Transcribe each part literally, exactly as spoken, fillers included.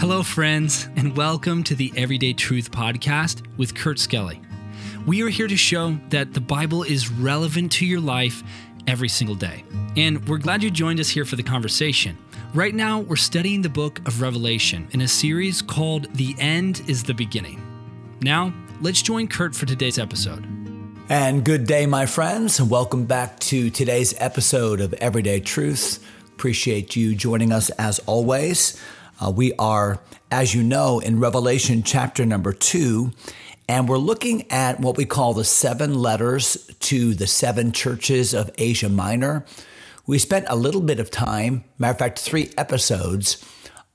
Hello, friends, and welcome to the Everyday Truth Podcast with Kurt Skelly. We are here to show that the Bible is relevant to your life every single day. And we're glad you joined us here for the conversation. Right now, we're studying the book of Revelation in a series called The End is the Beginning. Now, let's join Kurt for today's episode. And good day, my friends. Welcome back to today's episode of Everyday Truth. Appreciate you joining us as always. Uh, we are, as you know, in Revelation chapter number two, and we're looking at what we call the seven letters to the seven churches of Asia Minor. We spent a little bit of time, matter of fact, three episodes,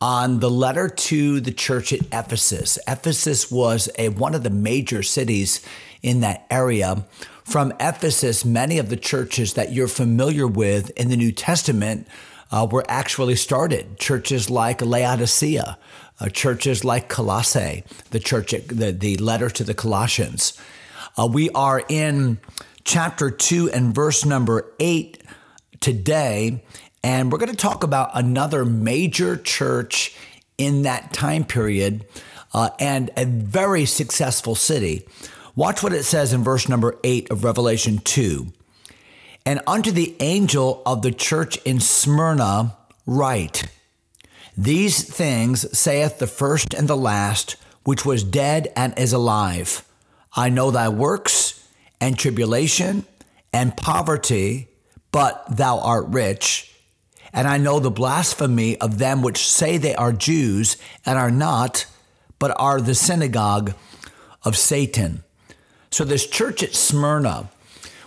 on the letter to the church at Ephesus. Ephesus was a one of the major cities in that area. From Ephesus, many of the churches that you're familiar with in the New Testament Uh, were actually started. Churches like Laodicea, uh, churches like Colossae, the church, the, the letter to the Colossians. Uh, we are in chapter two and verse number eight today, and we're going to talk about another major church in that time period uh, and a very successful city. Watch what it says in verse number eight of Revelation two. And unto the angel of the church in Smyrna write, These things saith the first and the last, which was dead and is alive. I know thy works, and tribulation, and poverty, but thou art rich. And I know the blasphemy of them which say they are Jews, and are not, but are the synagogue of Satan. So this church at Smyrna,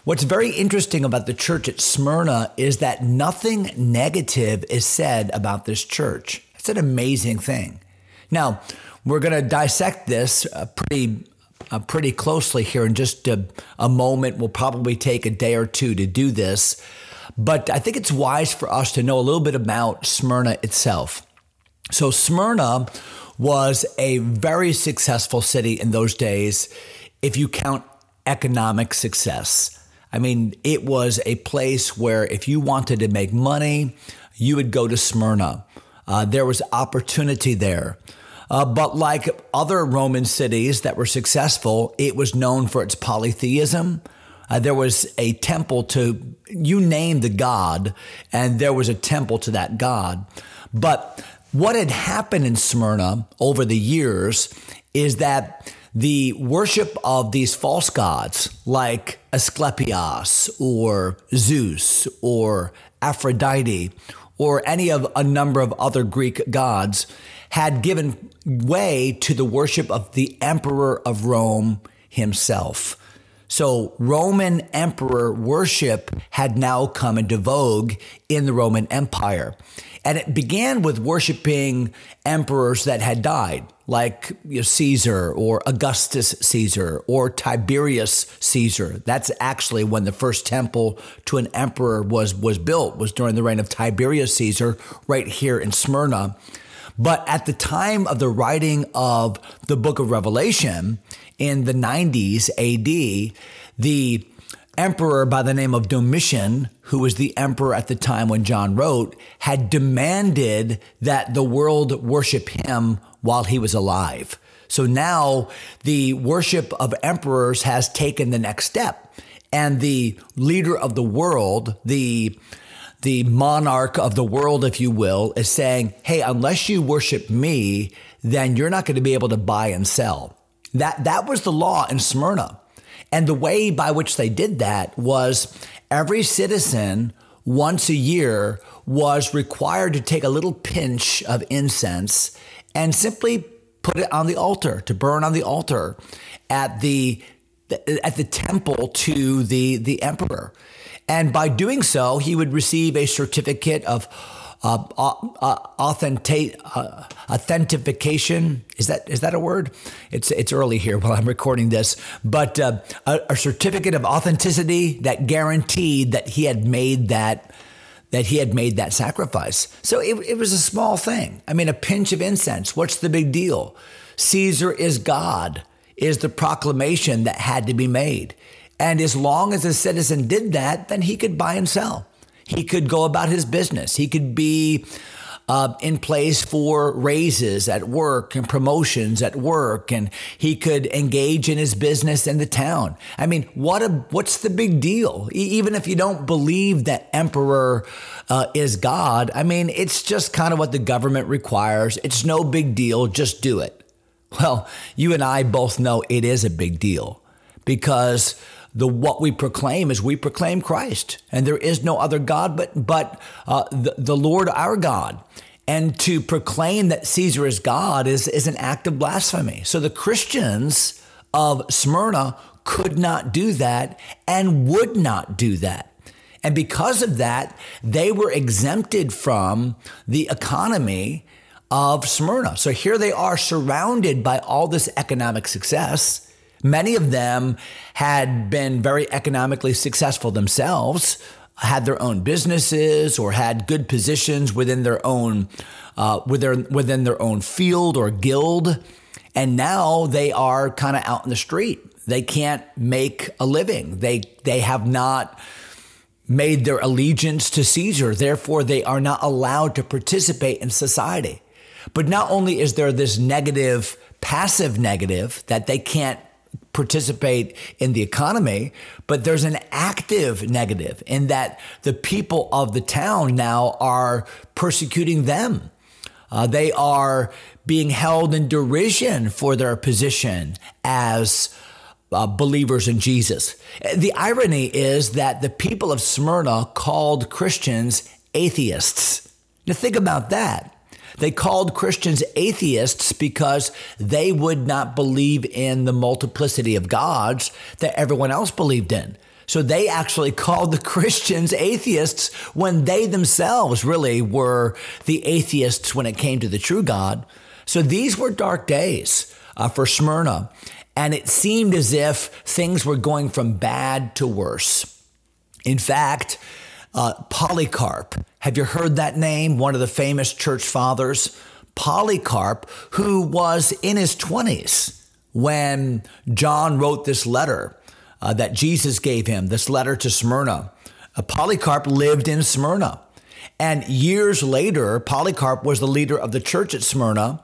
what's very interesting about the church at Smyrna is that nothing negative is said about this church. It's an amazing thing. Now, we're going to dissect this uh, pretty uh, pretty closely here in just a, a moment. We'll probably take a day or two to do this, but I think it's wise for us to know a little bit about Smyrna itself. So Smyrna was a very successful city in those days if you count economic success. I mean, it was a place where if you wanted to make money, you would go to Smyrna. Uh, there was opportunity there. Uh, but like other Roman cities that were successful, it was known for its polytheism. Uh, there was a temple to, you name the god, and there was a temple to that god. But what had happened in Smyrna over the years is that the worship of these false gods like Asclepius or Zeus or Aphrodite or any of a number of other Greek gods had given way to the worship of the emperor of Rome himself. So Roman emperor worship had now come into vogue in the Roman Empire. And it began with worshiping emperors that had died, like you know, Caesar or Augustus Caesar or Tiberius Caesar. That's actually when the first temple to an emperor was, was built, was during the reign of Tiberius Caesar right here in Smyrna. But at the time of the writing of the book of Revelation in the nineties A D, the emperor by the name of Domitian, who was the emperor at the time when John wrote, had demanded that the world worship him while he was alive. So now the worship of emperors has taken the next step. And the leader of the world, the the monarch of the world, if you will, is saying, hey, unless you worship me, then you're not going to be able to buy and sell. That that was the law in Smyrna. And the way by which they did that was every citizen once a year was required to take a little pinch of incense and simply put it on the altar, to burn on the altar at the at the temple to the, the emperor. And by doing so, he would receive a certificate of uh, uh, authentic, uh, authentication. Is that is that a word? It's it's early here while I'm recording this, but uh, a, a certificate of authenticity that guaranteed that he had made that that he had made that sacrifice. So it, it was a small thing. I mean, a pinch of incense. What's the big deal? Caesar is God is the proclamation that had to be made. And as long as a citizen did that, then he could buy and sell. He could go about his business. He could be uh, in place for raises at work and promotions at work, and he could engage in his business in the town. I mean, what a, what's the big deal? E- even if you don't believe that emperor uh, is God, I mean, it's just kind of what the government requires. It's no big deal. Just do it. Well, you and I both know it is a big deal, because the what we proclaim is we proclaim Christ, and there is no other God but but uh, the, the Lord our God. And to proclaim that Caesar is God is, is an act of blasphemy. So the Christians of Smyrna could not do that and would not do that. And because of that, they were exempted from the economy of Smyrna. So here they are, surrounded by all this economic success. Many of them had been very economically successful themselves, had their own businesses, or had good positions within their own uh, within, within their own field or guild. And now they are kind of out in the street. They can't make a living. They they have not made their allegiance to Caesar. Therefore, they are not allowed to participate in society. But not only is there this negative, passive negative that they can't participate in the economy, but there's an active negative in that the people of the town now are persecuting them. Uh, they are being held in derision for their position as uh, believers in Jesus. The irony is that the people of Smyrna called Christians atheists. Now think about that. They called Christians atheists because they would not believe in the multiplicity of gods that everyone else believed in. So they actually called the Christians atheists when they themselves really were the atheists when it came to the true God. So these were dark days uh, for Smyrna, and it seemed as if things were going from bad to worse. In fact, Uh, Polycarp. Have you heard that name? One of the famous church fathers, Polycarp, who was in his twenties when John wrote this letter uh, that Jesus gave him, this letter to Smyrna. Uh, Polycarp lived in Smyrna. And years later, Polycarp was the leader of the church at Smyrna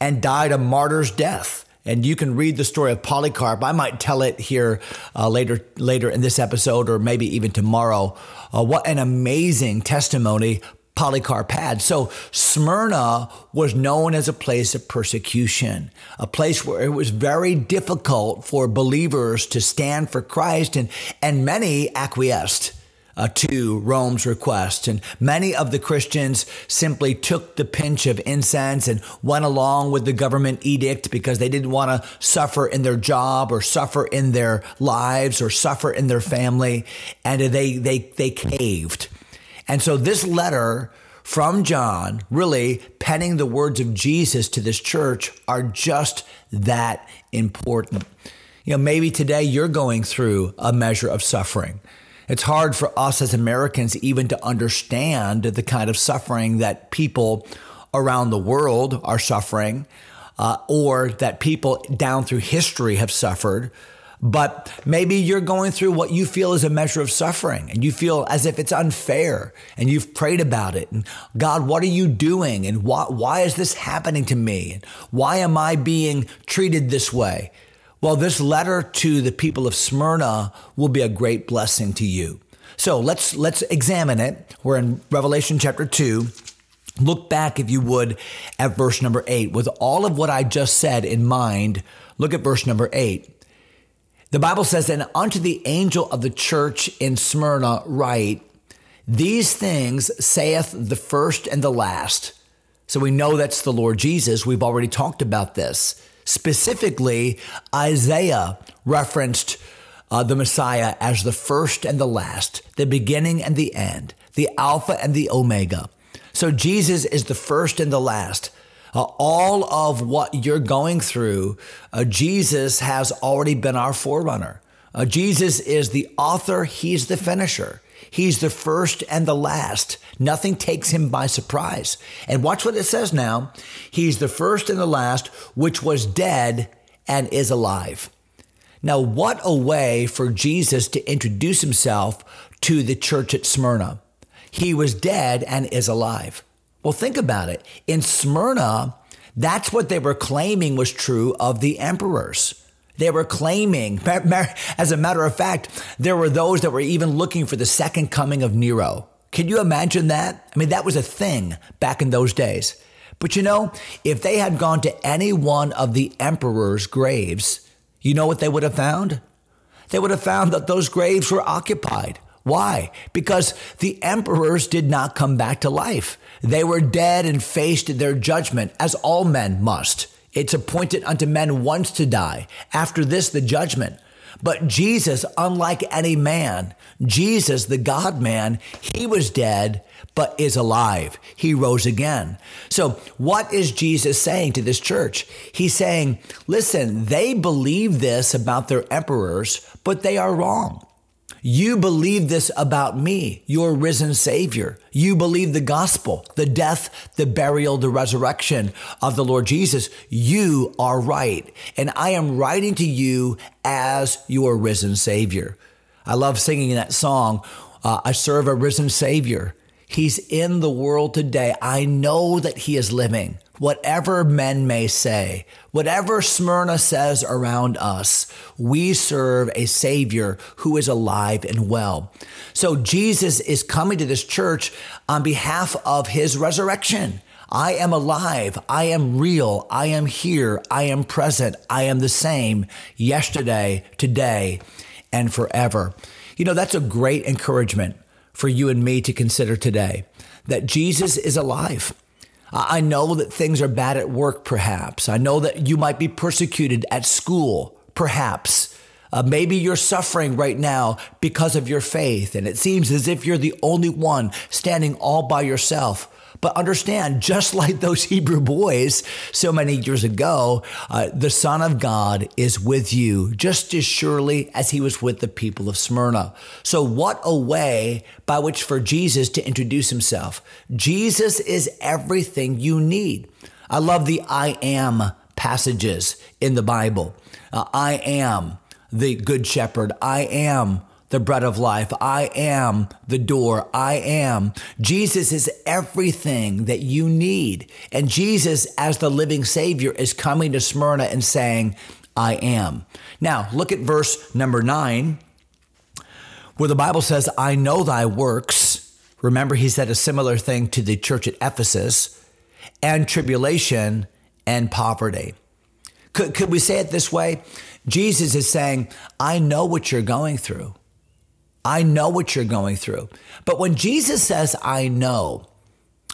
and died a martyr's death. And you can read the story of Polycarp. I might tell it here uh, later later in this episode, or maybe even tomorrow. Uh, what an amazing testimony Polycarp had. So Smyrna was known as a place of persecution, a place where it was very difficult for believers to stand for Christ, and, and many acquiesced Uh, to Rome's request. And many of the Christians simply took the pinch of incense and went along with the government edict because they didn't want to suffer in their job or suffer in their lives or suffer in their family. And they, they, they caved. And so this letter from John, really penning the words of Jesus to this church, are just that important. You know, maybe today you're going through a measure of suffering. It's hard for us as Americans even to understand the kind of suffering that people around the world are suffering, uh, or that people down through history have suffered. But maybe you're going through what you feel is a measure of suffering, and you feel as if it's unfair, and you've prayed about it. And God, what are you doing? And why, why is this happening to me? And why am I being treated this way? Well, this letter to the people of Smyrna will be a great blessing to you. So let's let's examine it. We're in Revelation chapter two. Look back, if you would, at verse number eight. With all of what I just said in mind, look at verse number eight. The Bible says, "And unto the angel of the church in Smyrna write, These things saith the first and the last." So we know that's the Lord Jesus. We've already talked about this. Specifically, Isaiah referenced uh, the Messiah as the first and the last, the beginning and the end, the Alpha and the Omega. So Jesus is the first and the last. Uh, all of what you're going through, uh, Jesus has already been our forerunner. Uh, Jesus is the author. He's the finisher. He's the first and the last. Nothing takes him by surprise. And watch what it says now. He's the first and the last, which was dead and is alive. Now, what a way for Jesus to introduce himself to the church at Smyrna. He was dead and is alive. Well, think about it. In Smyrna, that's what they were claiming was true of the emperors. They were claiming, as a matter of fact, there were those that were even looking for the second coming of Nero. Can you imagine that? I mean, that was a thing back in those days. But you know, if they had gone to any one of the emperors' graves, you know what they would have found? They would have found that those graves were occupied. Why? Because the emperors did not come back to life. They were dead and faced their judgment, as all men must. It's appointed unto men once to die. After this, the judgment. But Jesus, unlike any man, Jesus, the God-man, he was dead, but is alive. He rose again. So what is Jesus saying to this church? He's saying, listen, they believe this about their emperors, but they are wrong. You believe this about me, your risen Savior. You believe the gospel, the death, the burial, the resurrection of the Lord Jesus. You are right. And I am writing to you as your risen Savior. I love singing that song, uh, I serve a risen Savior. He's in the world today. I know that he is living. Whatever men may say, whatever Smyrna says around us, we serve a Savior who is alive and well. So Jesus is coming to this church on behalf of his resurrection. I am alive. I am real. I am here. I am present. I am the same yesterday, today, and forever. You know, that's a great encouragement for you and me to consider today, that Jesus is alive. I know that things are bad at work, perhaps. I know that you might be persecuted at school, perhaps. Uh, maybe you're suffering right now because of your faith, and it seems as if you're the only one standing all by yourself. But understand, just like those Hebrew boys so many years ago, uh, the Son of God is with you just as surely as he was with the people of Smyrna. So what a way by which for Jesus to introduce himself. Jesus is everything you need. I love the I am passages in the Bible. Uh, I am the good shepherd. I am the bread of life. I am the door. I am. Jesus is everything that you need. And Jesus, as the living Savior, is coming to Smyrna and saying, I am. Now, look at verse number nine, where the Bible says, I know thy works. Remember, he said a similar thing to the church at Ephesus, and tribulation and poverty. Could, could we say it this way? Jesus is saying, I know what you're going through. I know what you're going through. But when Jesus says, I know,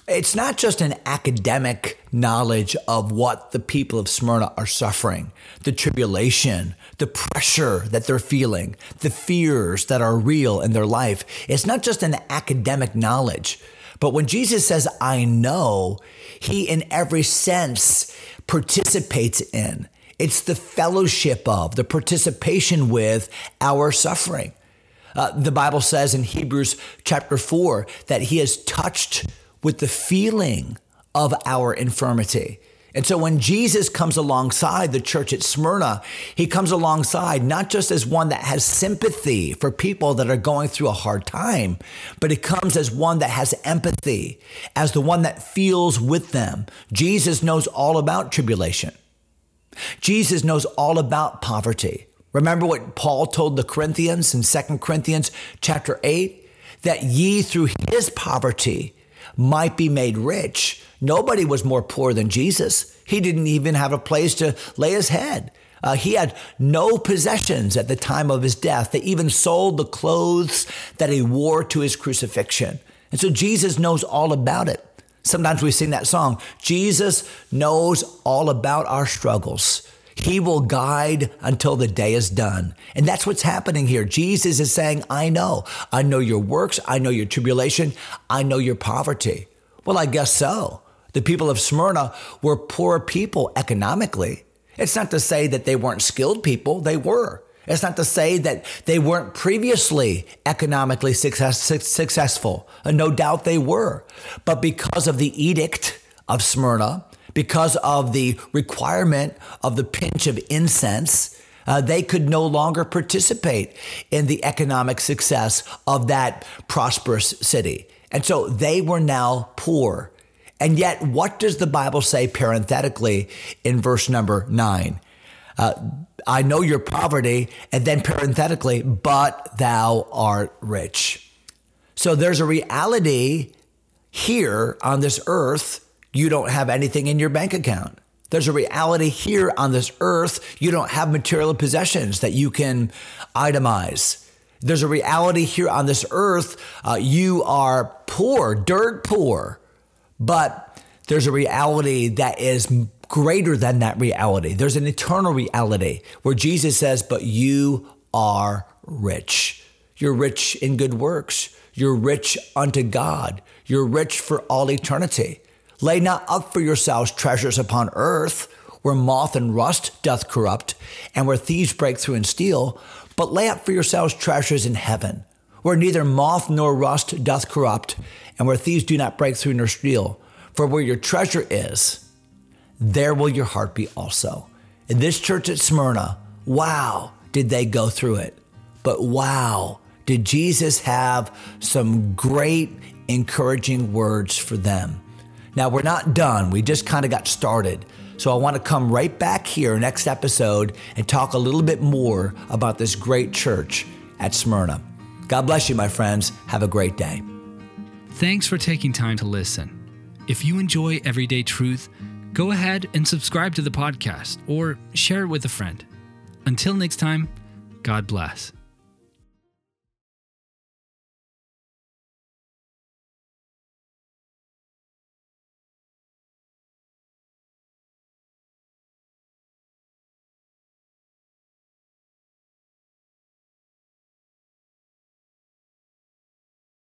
it's not just an academic knowledge of what the people of Smyrna are suffering, the tribulation, the pressure that they're feeling, the fears that are real in their life. It's not just an academic knowledge. But when Jesus says, I know, he in every sense participates in. It's the fellowship of, the participation with our suffering. Uh, the Bible says in Hebrews chapter four that he is touched with the feeling of our infirmity. And so when Jesus comes alongside the church at Smyrna, he comes alongside not just as one that has sympathy for people that are going through a hard time, but he comes as one that has empathy, as the one that feels with them. Jesus knows all about tribulation. Jesus knows all about poverty. Remember what Paul told the Corinthians in Second Corinthians chapter eight, that ye through his poverty might be made rich. Nobody was more poor than Jesus. He didn't even have a place to lay his head. Uh, he had no possessions at the time of his death. They even sold the clothes that he wore to his crucifixion. And so Jesus knows all about it. Sometimes we sing that song, Jesus knows all about our struggles. He will guide until the day is done. And that's what's happening here. Jesus is saying, I know. I know your works. I know your tribulation. I know your poverty. Well, I guess so. The people of Smyrna were poor people economically. It's not to say that they weren't skilled people. They were. It's not to say that they weren't previously economically success, successful. And no doubt they were. But because of the edict of Smyrna, because of the requirement of the pinch of incense, uh, they could no longer participate in the economic success of that prosperous city. And so they were now poor. And yet, what does the Bible say parenthetically in verse number nine? Uh, I know your poverty, and then parenthetically, but thou art rich. So there's a reality here on this earth, you don't have anything in your bank account. There's a reality here on this earth, you don't have material possessions that you can itemize. There's a reality here on this earth, uh, you are poor, dirt poor, but there's a reality that is greater than that reality. There's an eternal reality where Jesus says, but you are rich. You're rich in good works. You're rich unto God. You're rich for all eternity. Lay not up for yourselves treasures upon earth, where moth and rust doth corrupt, and where thieves break through and steal, but lay up for yourselves treasures in heaven, where neither moth nor rust doth corrupt, and where thieves do not break through nor steal. For where your treasure is, there will your heart be also. In this church at Smyrna, wow, did they go through it. But wow, did Jesus have some great, encouraging words for them. Now, we're not done. We just kind of got started. So I want to come right back here next episode and talk a little bit more about this great church at Smyrna. God bless you, my friends. Have a great day. Thanks for taking time to listen. If you enjoy Everyday Truth, go ahead and subscribe to the podcast or share it with a friend. Until next time, God bless.